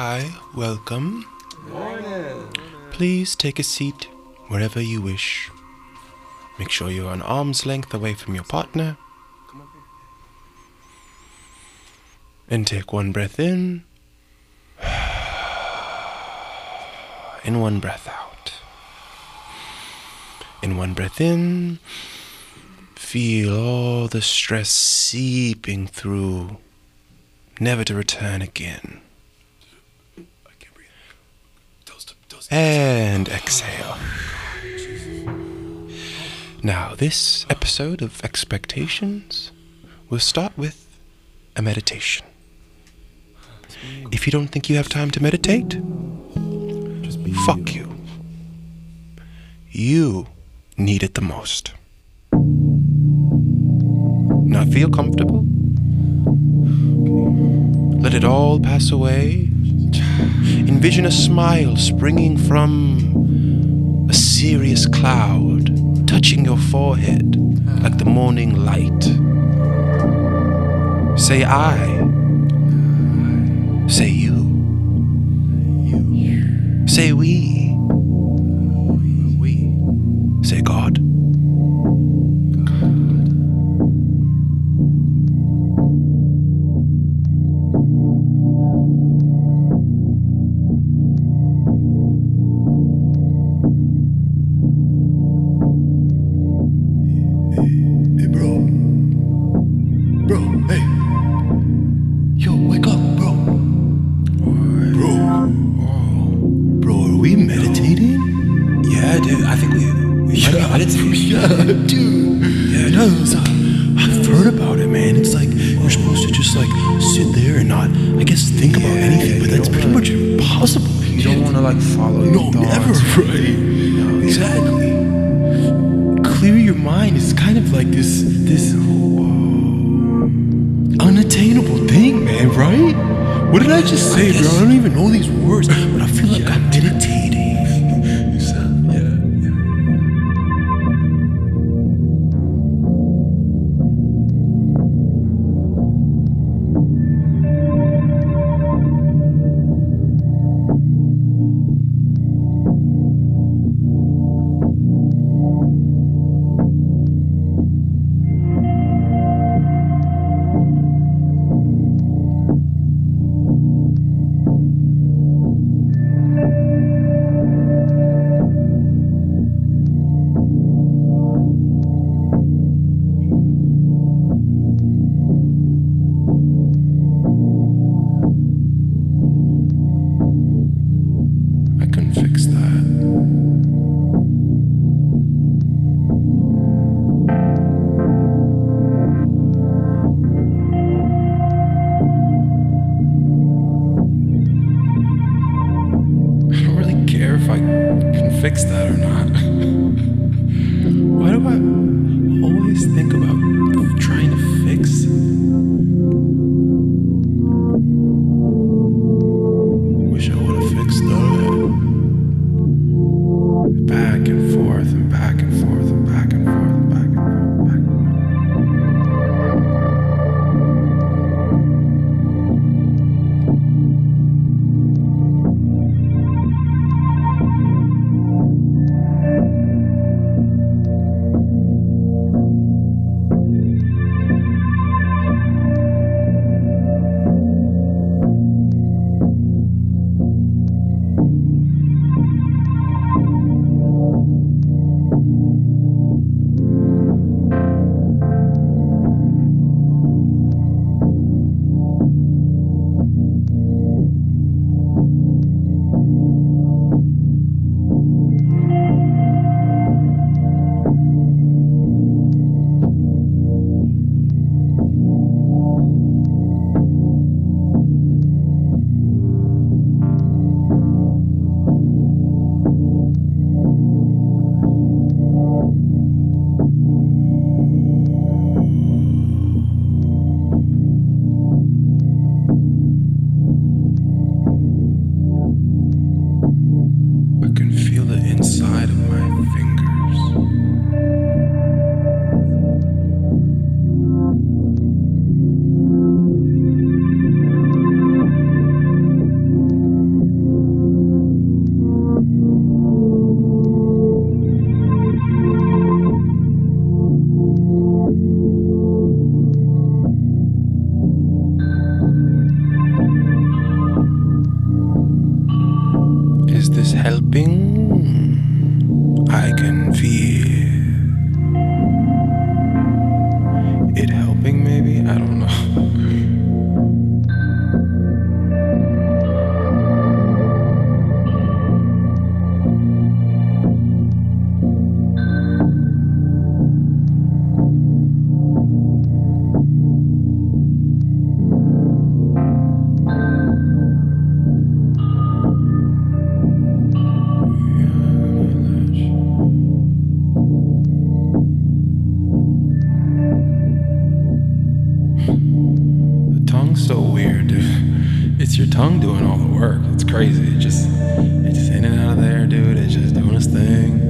Hi, welcome. Morning. Please take a seat wherever you wish. Make sure you're an arm's length away from your partner. And take one breath in. And one breath out. And one breath in. Feel all the stress seeping through, never to return again. I can't breathe. And exhale. Now, this episode of Expectations will start with a meditation. If you don't think you have time to meditate, fuck you. You need it the most. Now feel comfortable. Let it all pass away. Envision a smile springing from a serious cloud, touching your forehead like the morning light. Say I. Say you. Say we. Say God. so weird, dude. It's your tongue doing all the work. It's crazy. It's just in and out of there, dude. It's just doing its thing.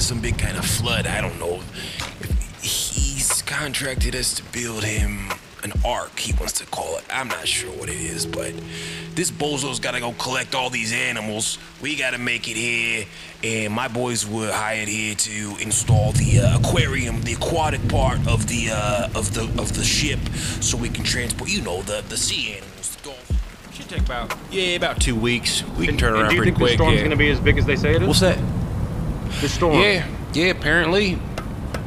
Some big kind of flood, I don't know. He's contracted us to build him an ark, he wants to call it. I'm not sure what it is, but this bozo's gotta go collect all these animals. We gotta make it here, and my boys were hired here to install the aquarium, the aquatic part of the ship, so we can transport, you know, the sea animals. Should take about 2 weeks. We can turn around pretty quick. Do you think the storm's gonna be as big as they say it is? What's that? The storm. Yeah, apparently.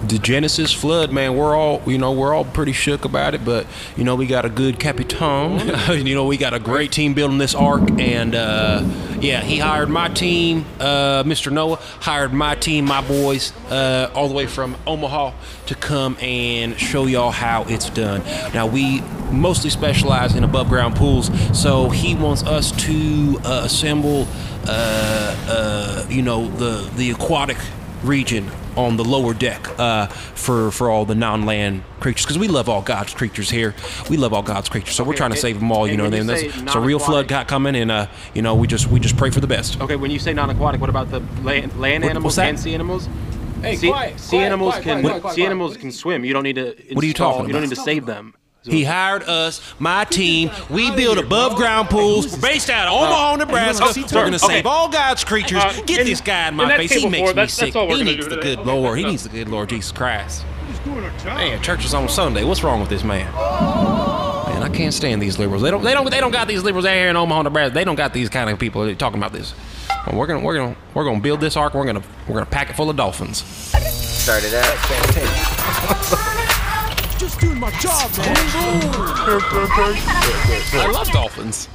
The Genesis flood, man, we're all pretty shook about it, but, you know, we got a good Capitan. You know, we got a great team building this ark, and, yeah, he hired my team, Mr. Noah hired my team, my boys, all the way from Omaha to come and show y'all how it's done. Now, we mostly specialize in above-ground pools, so he wants us to assemble, you know, the aquatic region on the lower deck for all the non-land creatures, because we love all God's creatures here. We love all God's creatures, so we're trying to save them all. You know, and that's a real flood got coming, and you know, we just pray for the best. Okay, when you say non-aquatic, what about the land animals and sea animals? Hey, sea animals can swim. You don't need to. What are you talking about? You don't need to save them. He hired us, my team. We build above-ground pools. We're based out of Omaha, Nebraska. We're going to save all God's creatures. Get this guy in my face. He makes me sick. He needs the good Lord. He needs the good Lord Jesus Christ. Man, church is on Sunday. What's wrong with this man? Man, I can't stand these liberals. They don't got these liberals out here in Omaha, Nebraska. They don't got these kind of people talking about this. Well, we're gonna build this ark. We're gonna pack it full of dolphins. Started out. Just doing my job, man. I love dolphins.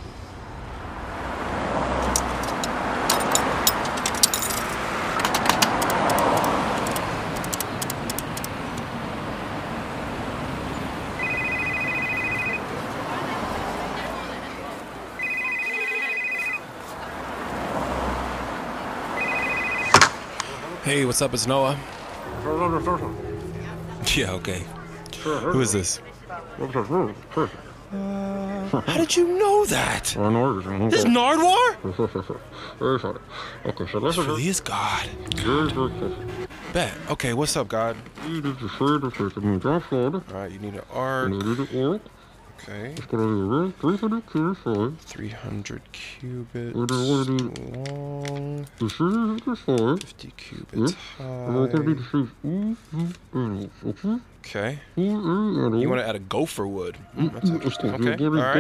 Hey, what's up? It's Noah. Yeah, okay. Who is this? How did you know that? This Nardwuar? This really is God. Bet. Okay, what's up, God? Alright, you need an ark. Okay. 300 cubits long. 50 cubits high. Okay. You want to add a gopher wood. That's interesting. Okay. All right.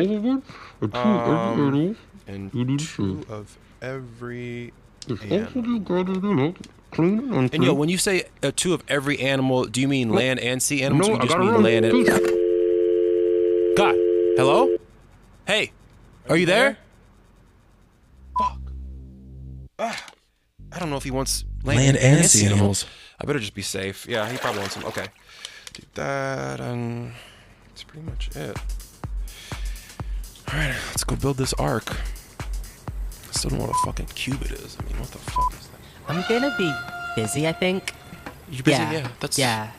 And two of every animal. And yo, when you say two of every animal, do you mean land and sea animals? No, or you just mean land and... God. Hello? Hey. Are you there? Fuck. I don't know if he wants land and sea animals. I better just be safe. Yeah, he probably wants them. Okay. Do that, and that's pretty much it. All right, let's go build this ark. I still don't know what a fucking cube it is. I mean, what the fuck is that? I'm gonna be busy, I think. You're busy? Yeah. That's... Yeah,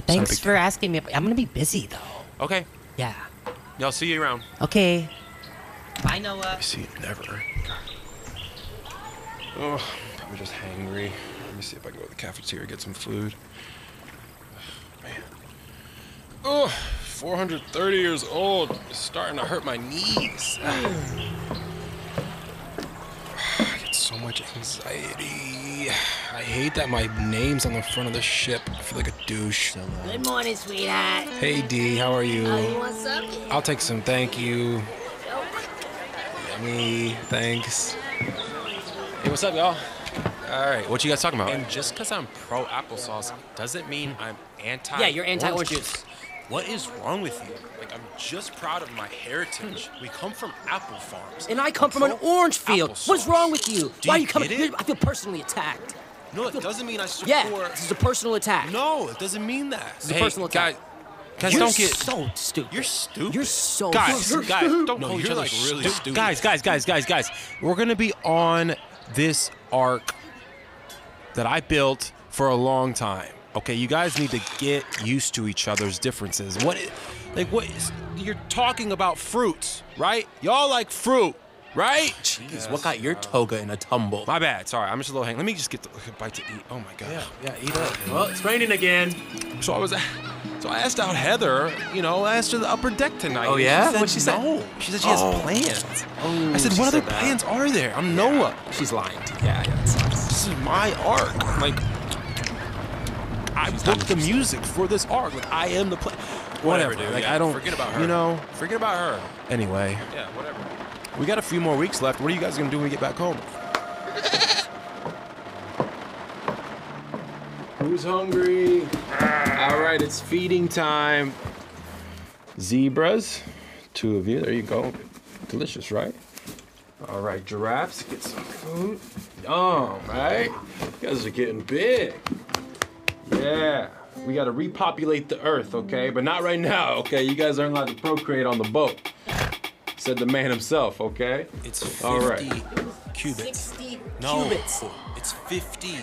thanks for asking me. I'm gonna be busy, though. Okay. Yeah. Yeah, I'll see you around. Okay. Bye, Noah. I see it never. Oh, I'm probably just hangry. Let me see if I can go to the cafeteria and get some food. Man. Oh, 430 years old. It's starting to hurt my knees. I get so much anxiety. I hate that my name's on the front of the ship. I feel like a douche. Good morning, sweetheart. Hey, D, how are you? Oh, you want something? I'll take some, thank you. Yummy, thanks. Hey, what's up, y'all? All right, what you guys talking about? And just because I'm pro applesauce doesn't mean I'm anti. Yeah, you're anti orange juice. What is wrong with you? Like, I'm just proud of my heritage. We come from apple farms. And I come from an orange field. What's wrong with you? Why are you coming here? I feel personally attacked. No, it doesn't mean I support. Yeah, this is a personal attack. No, it doesn't mean that. It's a personal attack. Guys, don't get so stupid. You're stupid. You're so stupid. Guys, don't know you're like really stupid. Guys. We're gonna be on this arc that I built for a long time. Okay, you guys need to get used to each other's differences. What is, you're talking about fruits, right? Y'all like fruit, right? Jeez, what got your toga in a tumble? My bad, sorry, I'm just a little hangry. Let me just get a bite to eat. Oh my God. Yeah, eat up. Well, it's raining again. So I asked out Heather, I asked her the upper deck tonight. Oh yeah? What'd she say? No. She said she has plans. Oh, I said, what other plans are there? I'm Noah. She's lying. Yeah, it sucks. This is my arc. I booked the music for this arc. I am the play. Whatever, dude. I don't forget about her. Forget about her. Anyway. Yeah, whatever. We got a few more weeks left. What are you guys gonna do when we get back home? Who's hungry? All right, it's feeding time. Zebras, two of you. There you go. Delicious, right? All right, giraffes, get some food. All right, you guys are getting big. Yeah, we gotta repopulate the earth, okay? But not right now, okay? You guys aren't allowed to procreate on the boat. Said the man himself, okay? It's 50 cubits. 60 cubits. It's 50.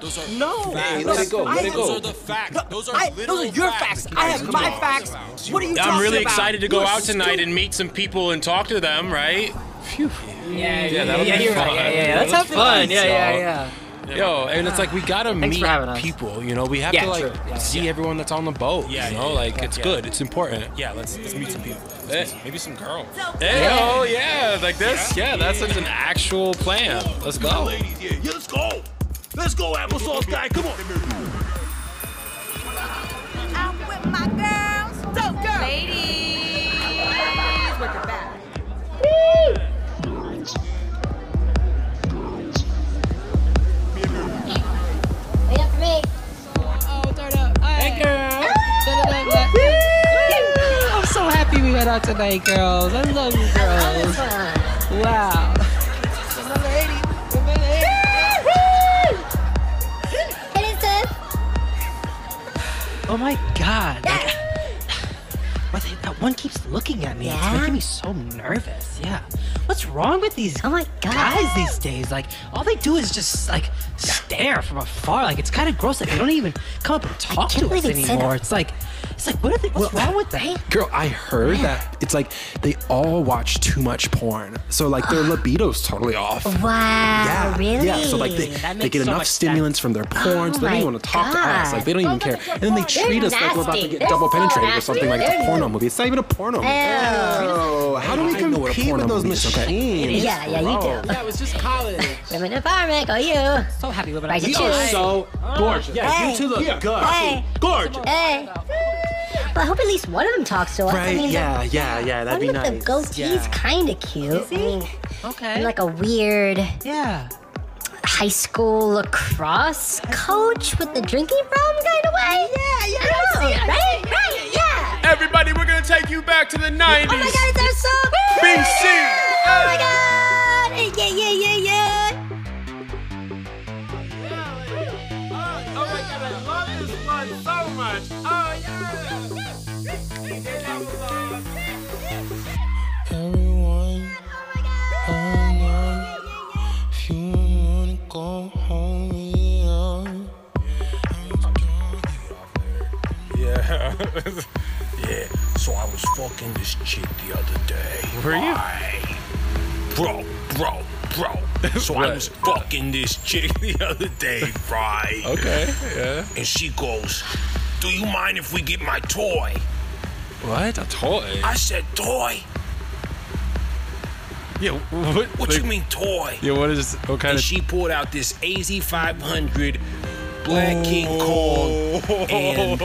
Those are facts. Let it go. Those are the facts. Those are your facts. I have my facts. What are you talking about? I'm really excited to go out tonight and meet some people and talk to them, right? Phew. Yeah, that'll be fun. Yeah, let's have fun. Yeah. Yo, and it's like we gotta meet people, we have to see everyone that's on the boat, it's good, it's important. Yeah, let's meet some people. Maybe some girls. Oh yeah, like this? Yeah, that's such an actual plan. Let's go. Ladies, let's go. Let's go, applesauce guy, come on. I'm with my girls. Go, girl. Ladies, look at that. Woo! I'm so happy we went out tonight, girls. I love you, girls. Wow. Oh my God. That one keeps looking at me. Yeah. It's making me so nervous. Yeah. What's wrong with these guys these days? All they do is just stare from afar. It's kind of gross that they don't even come up and talk to us anymore. It's like what's wrong with that? Girl, I heard that it's they all watch too much porn. So their libido's totally off. Wow. Yeah. Really? Yeah. So they get enough stimulants from their porn, so they don't even want to talk to us. They don't even care. And then they treat us like we're about to get double penetrated or something like a porno movie. It's not even a porno movie. Oh. How do we compete with those machines? Yeah, you do. That was just college. Women empowerment, go you. So happy women. You are so gorgeous. Yeah, you two look good. Hey. Gorgeous. Hey. But I hope at least one of them talks to us. Right? I mean, yeah, that'd be nice. One with the goatee's kind of cute. Is he? Okay. And a weird... Yeah. high school lacrosse coach with the drinking problem kind of way? Yeah. Right? Everybody, we're gonna take you back to the 90s. Oh my God, it's our song. BC. Yeah. Oh my God. Yeah. Oh my God, I love this one so much. Oh yeah. Everyone. Oh. Yeah, so I was fucking this chick the other day. Were you? Bro. So I was fucking this chick the other day, right? Okay, yeah. And she goes, "Do you mind if we get my toy?" What? A toy? I said, "Toy?" Yeah, what like, you mean toy? Yeah, what is what kind and of... she pulled out this AZ-500 Black King Kong, and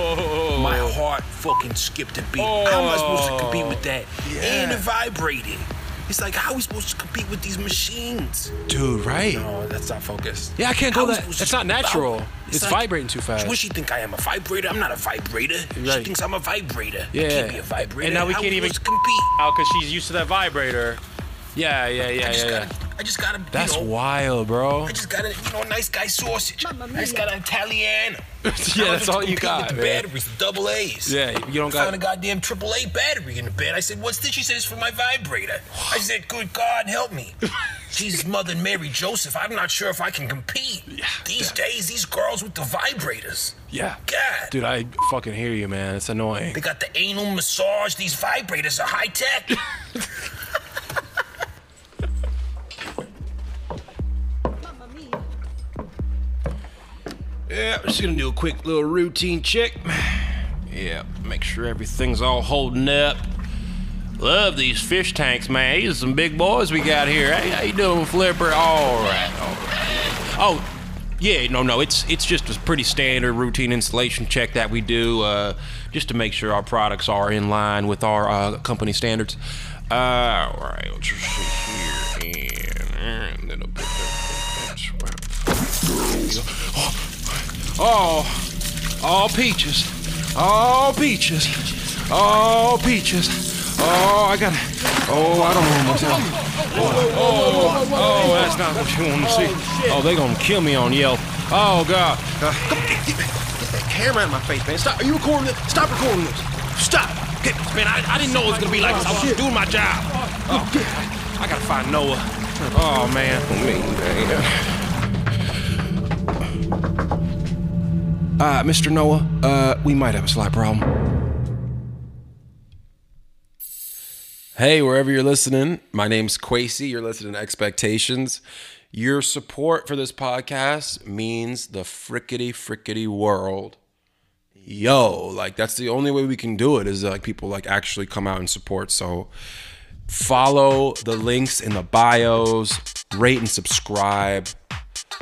my heart fucking skipped a beat. How am I supposed to compete with that? Yeah. And it vibrated. It's like, how are we supposed to compete with these machines? Dude, right? No, that's not focused. Yeah, I can't go that. It's not natural. It's like, vibrating too fast. What, she think I am a vibrator? I'm not a vibrator. Right. She thinks I'm a vibrator. Yeah. I can't be a vibrator. And now we can't even compete. Out because she's used to that vibrator. I just gotta. That's wild, bro. I just gotta, a nice guy sausage. I just got an Italiano. That's all you got. With the batteries, the double A's. Yeah, you don't got. I found a goddamn triple A battery in the bed. I said, "What's this?" She said, "It's for my vibrator." I said, "Good God, help me." Jesus, Mother Mary, Joseph. I'm not sure if I can compete these days. These girls with the vibrators. Yeah. God. Dude, I fucking hear you, man. It's annoying. They got the anal massage. These vibrators are high tech. Yeah, I'm just gonna do a quick little routine check. Yeah, make sure everything's all holding up. Love these fish tanks, man. These are some big boys we got here. Hey, how you doing, Flipper? All right. It's just a pretty standard routine installation check that we do just to make sure our products are in line with our company standards. All right, let's just see here. And then a bit of... All peaches. Oh, I got it. Oh, I don't want myself. Oh, that's not what you want to see. Oh, they gonna kill me on Yelp. Oh God. Get that camera out of my face, man. Stop. Are you recording this? Stop recording this. Stop. Man, I didn't know it was gonna be like this. I was doing my job. Oh, I gotta find Noah. Oh man. Mr. Noah, we might have a slight problem. Hey, wherever you're listening, my name's Kwesi. You're listening to Expectations. Your support for this podcast means the frickety world. Yo, like that's the only way we can do it is like people like actually come out and support. So follow the links in the bios, rate and subscribe.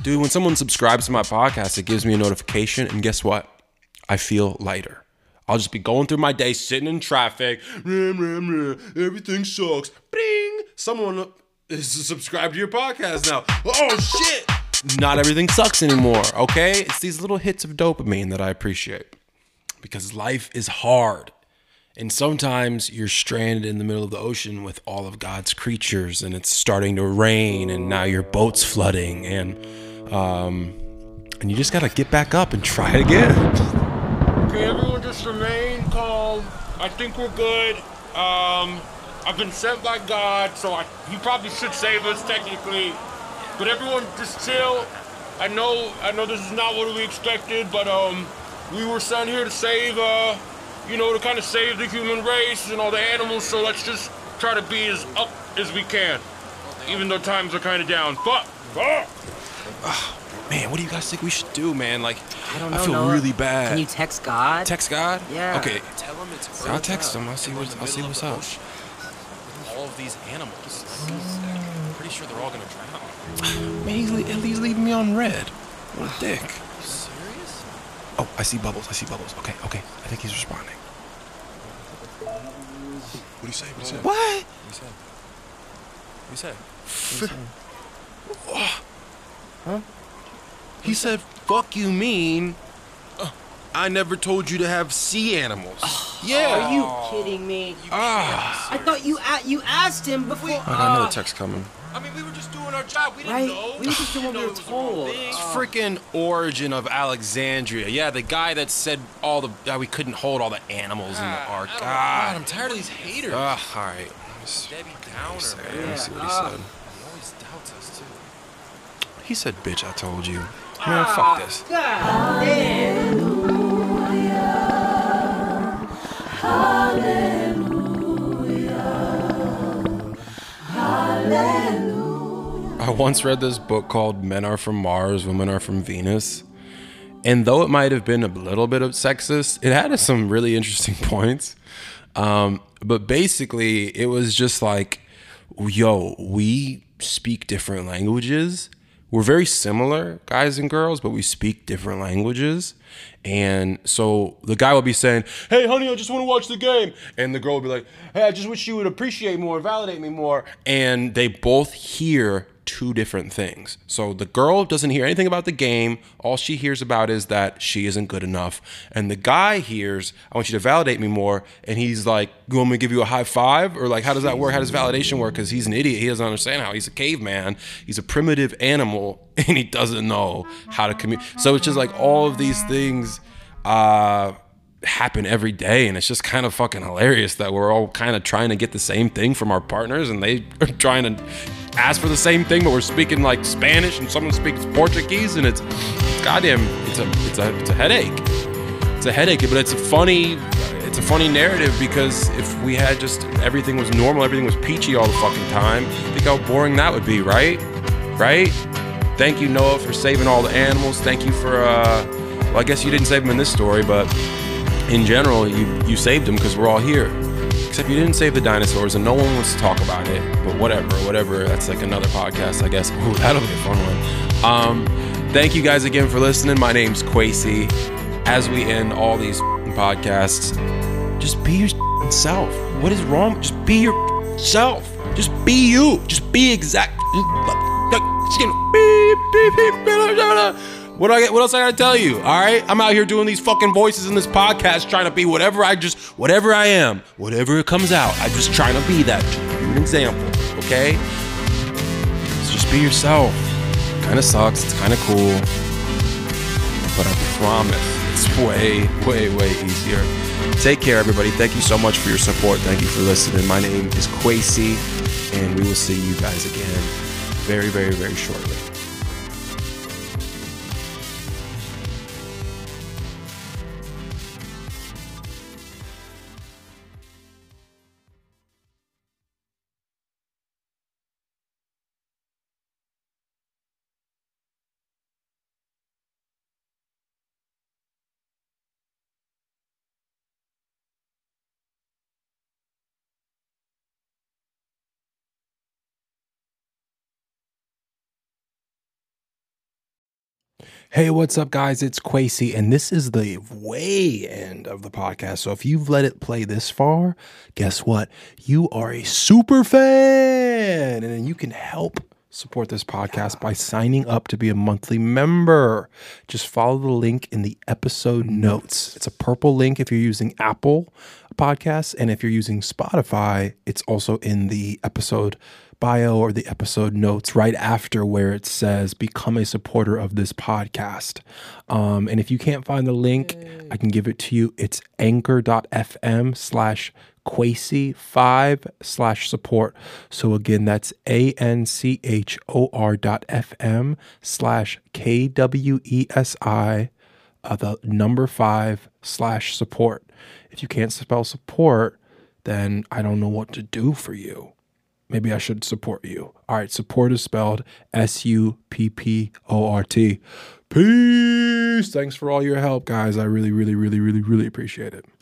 Dude, when someone subscribes to my podcast, it gives me a notification, and guess what? I feel lighter. I'll just be going through my day, sitting in traffic. Everything sucks. Bing! Someone is subscribed to your podcast now. Oh, shit! Not everything sucks anymore, okay? It's these little hits of dopamine that I appreciate. Because life is hard. And sometimes you're stranded in the middle of the ocean with all of God's creatures, and it's starting to rain, and now your boat's flooding, and you just gotta get back up and try it again. Okay, everyone, just remain calm. I think we're good. I've been sent by God, so He probably should save us technically. But everyone, just chill. I know this is not what we expected, but we were sent here to save. To kind of save the human race and all the animals, so let's just try to be as up as we can, even though times are kind of down. But. Oh, man, what do you guys think we should do, man? Like, I feel really bad. Can you text God? Text God? Yeah. Okay. Tell him it's great. I'll text him. I'll see what's up. All of these animals. I'm pretty sure they're all gonna drown. Man, he's leaving me on red. What a dick. Oh, I see bubbles. Okay. I think he's responding. What do you say? What? What do you say? Huh? He said, fuck you mean, I never told you to have sea animals. Yeah. Are you kidding me? I thought you asked him before. I know the text coming. I mean, we were just doing our job. We didn't know. We were just doing what we were told. It's freaking Origin of Alexandria. Yeah, the guy that said all the that we couldn't hold all the animals in the ark. God, I'm tired of these haters. All right. Debbie Downer, man. Let me see what he said. He always doubts us, too. He said, bitch, I told you. Man, fuck this. God damn. Hallelujah. Hallelujah. Hallelujah. I once read this book called Men Are From Mars, Women Are From Venus. And though it might have been a little bit of sexist, it had some really interesting points. But basically, it was just like, yo, we speak different languages. We're very similar, guys and girls, but we speak different languages. And so the guy will be saying, hey, honey, I just want to watch the game. And the girl will be like, hey, I just wish you would appreciate more, validate me more. And they both hear two different things. So the girl doesn't hear anything about the game. All she hears about is that she isn't good enough. And the guy hears, I want you to validate me more. And he's like, you want me to give you a high five? Or like, how does that work? How does validation work? Because he's an idiot. He doesn't understand how. He's a caveman. He's a primitive animal. And he doesn't know how to communicate. So it's just like all of these things happen every day, and it's just kind of fucking hilarious that we're all kind of trying to get the same thing from our partners, and they are trying to ask for the same thing, but we're speaking like Spanish and someone speaks Portuguese, and it's goddamn, it's a headache. It's a headache, but it's a funny narrative, because if we had just everything was normal, everything was peachy all the fucking time, think how boring that would be, right? Thank you, Noah, for saving all the animals. Thank you for well, I guess you didn't save them in this story, but in general, you saved them because we're all here. Except you didn't save the dinosaurs, and no one wants to talk about it. But whatever. That's like another podcast, I guess. Ooh, that'll be a fun one. Thank you guys again for listening. My name's Kwesi. As we end all these podcasts, just be your self. What is wrong? Just be your self. Just be you. Just be exact. What else I gotta tell you? All right, I'm out here doing these fucking voices in this podcast, trying to be whatever I am, whatever it comes out. I'm just trying to be that. Give you an example, okay? So just be yourself. Kind of sucks. It's kind of cool, but I promise it's way easier. Take care, everybody. Thank you so much for your support. Thank you for listening. My name is Kwesi, and we will see you guys again very shortly. Hey, what's up, guys? It's Kwesi, and this is the way end of the podcast. So if you've let it play this far, guess what? You are a super fan, and you can help support this podcast by signing up to be a monthly member. Just follow the link in the episode notes. It's a purple link if you're using Apple Podcasts, and if you're using Spotify, it's also in the episode bio or the episode notes right after where it says become a supporter of this podcast. And if you can't find the link, I can give it to you. It's anchor.fm/Kwesi5/support. So again, that's anchor.fm/KWESI the number 5/support. If you can't spell support, then I don't know what to do for you. Maybe I should support you. All right, support is spelled SUPPORT. Peace. Thanks for all your help, guys. I really appreciate it.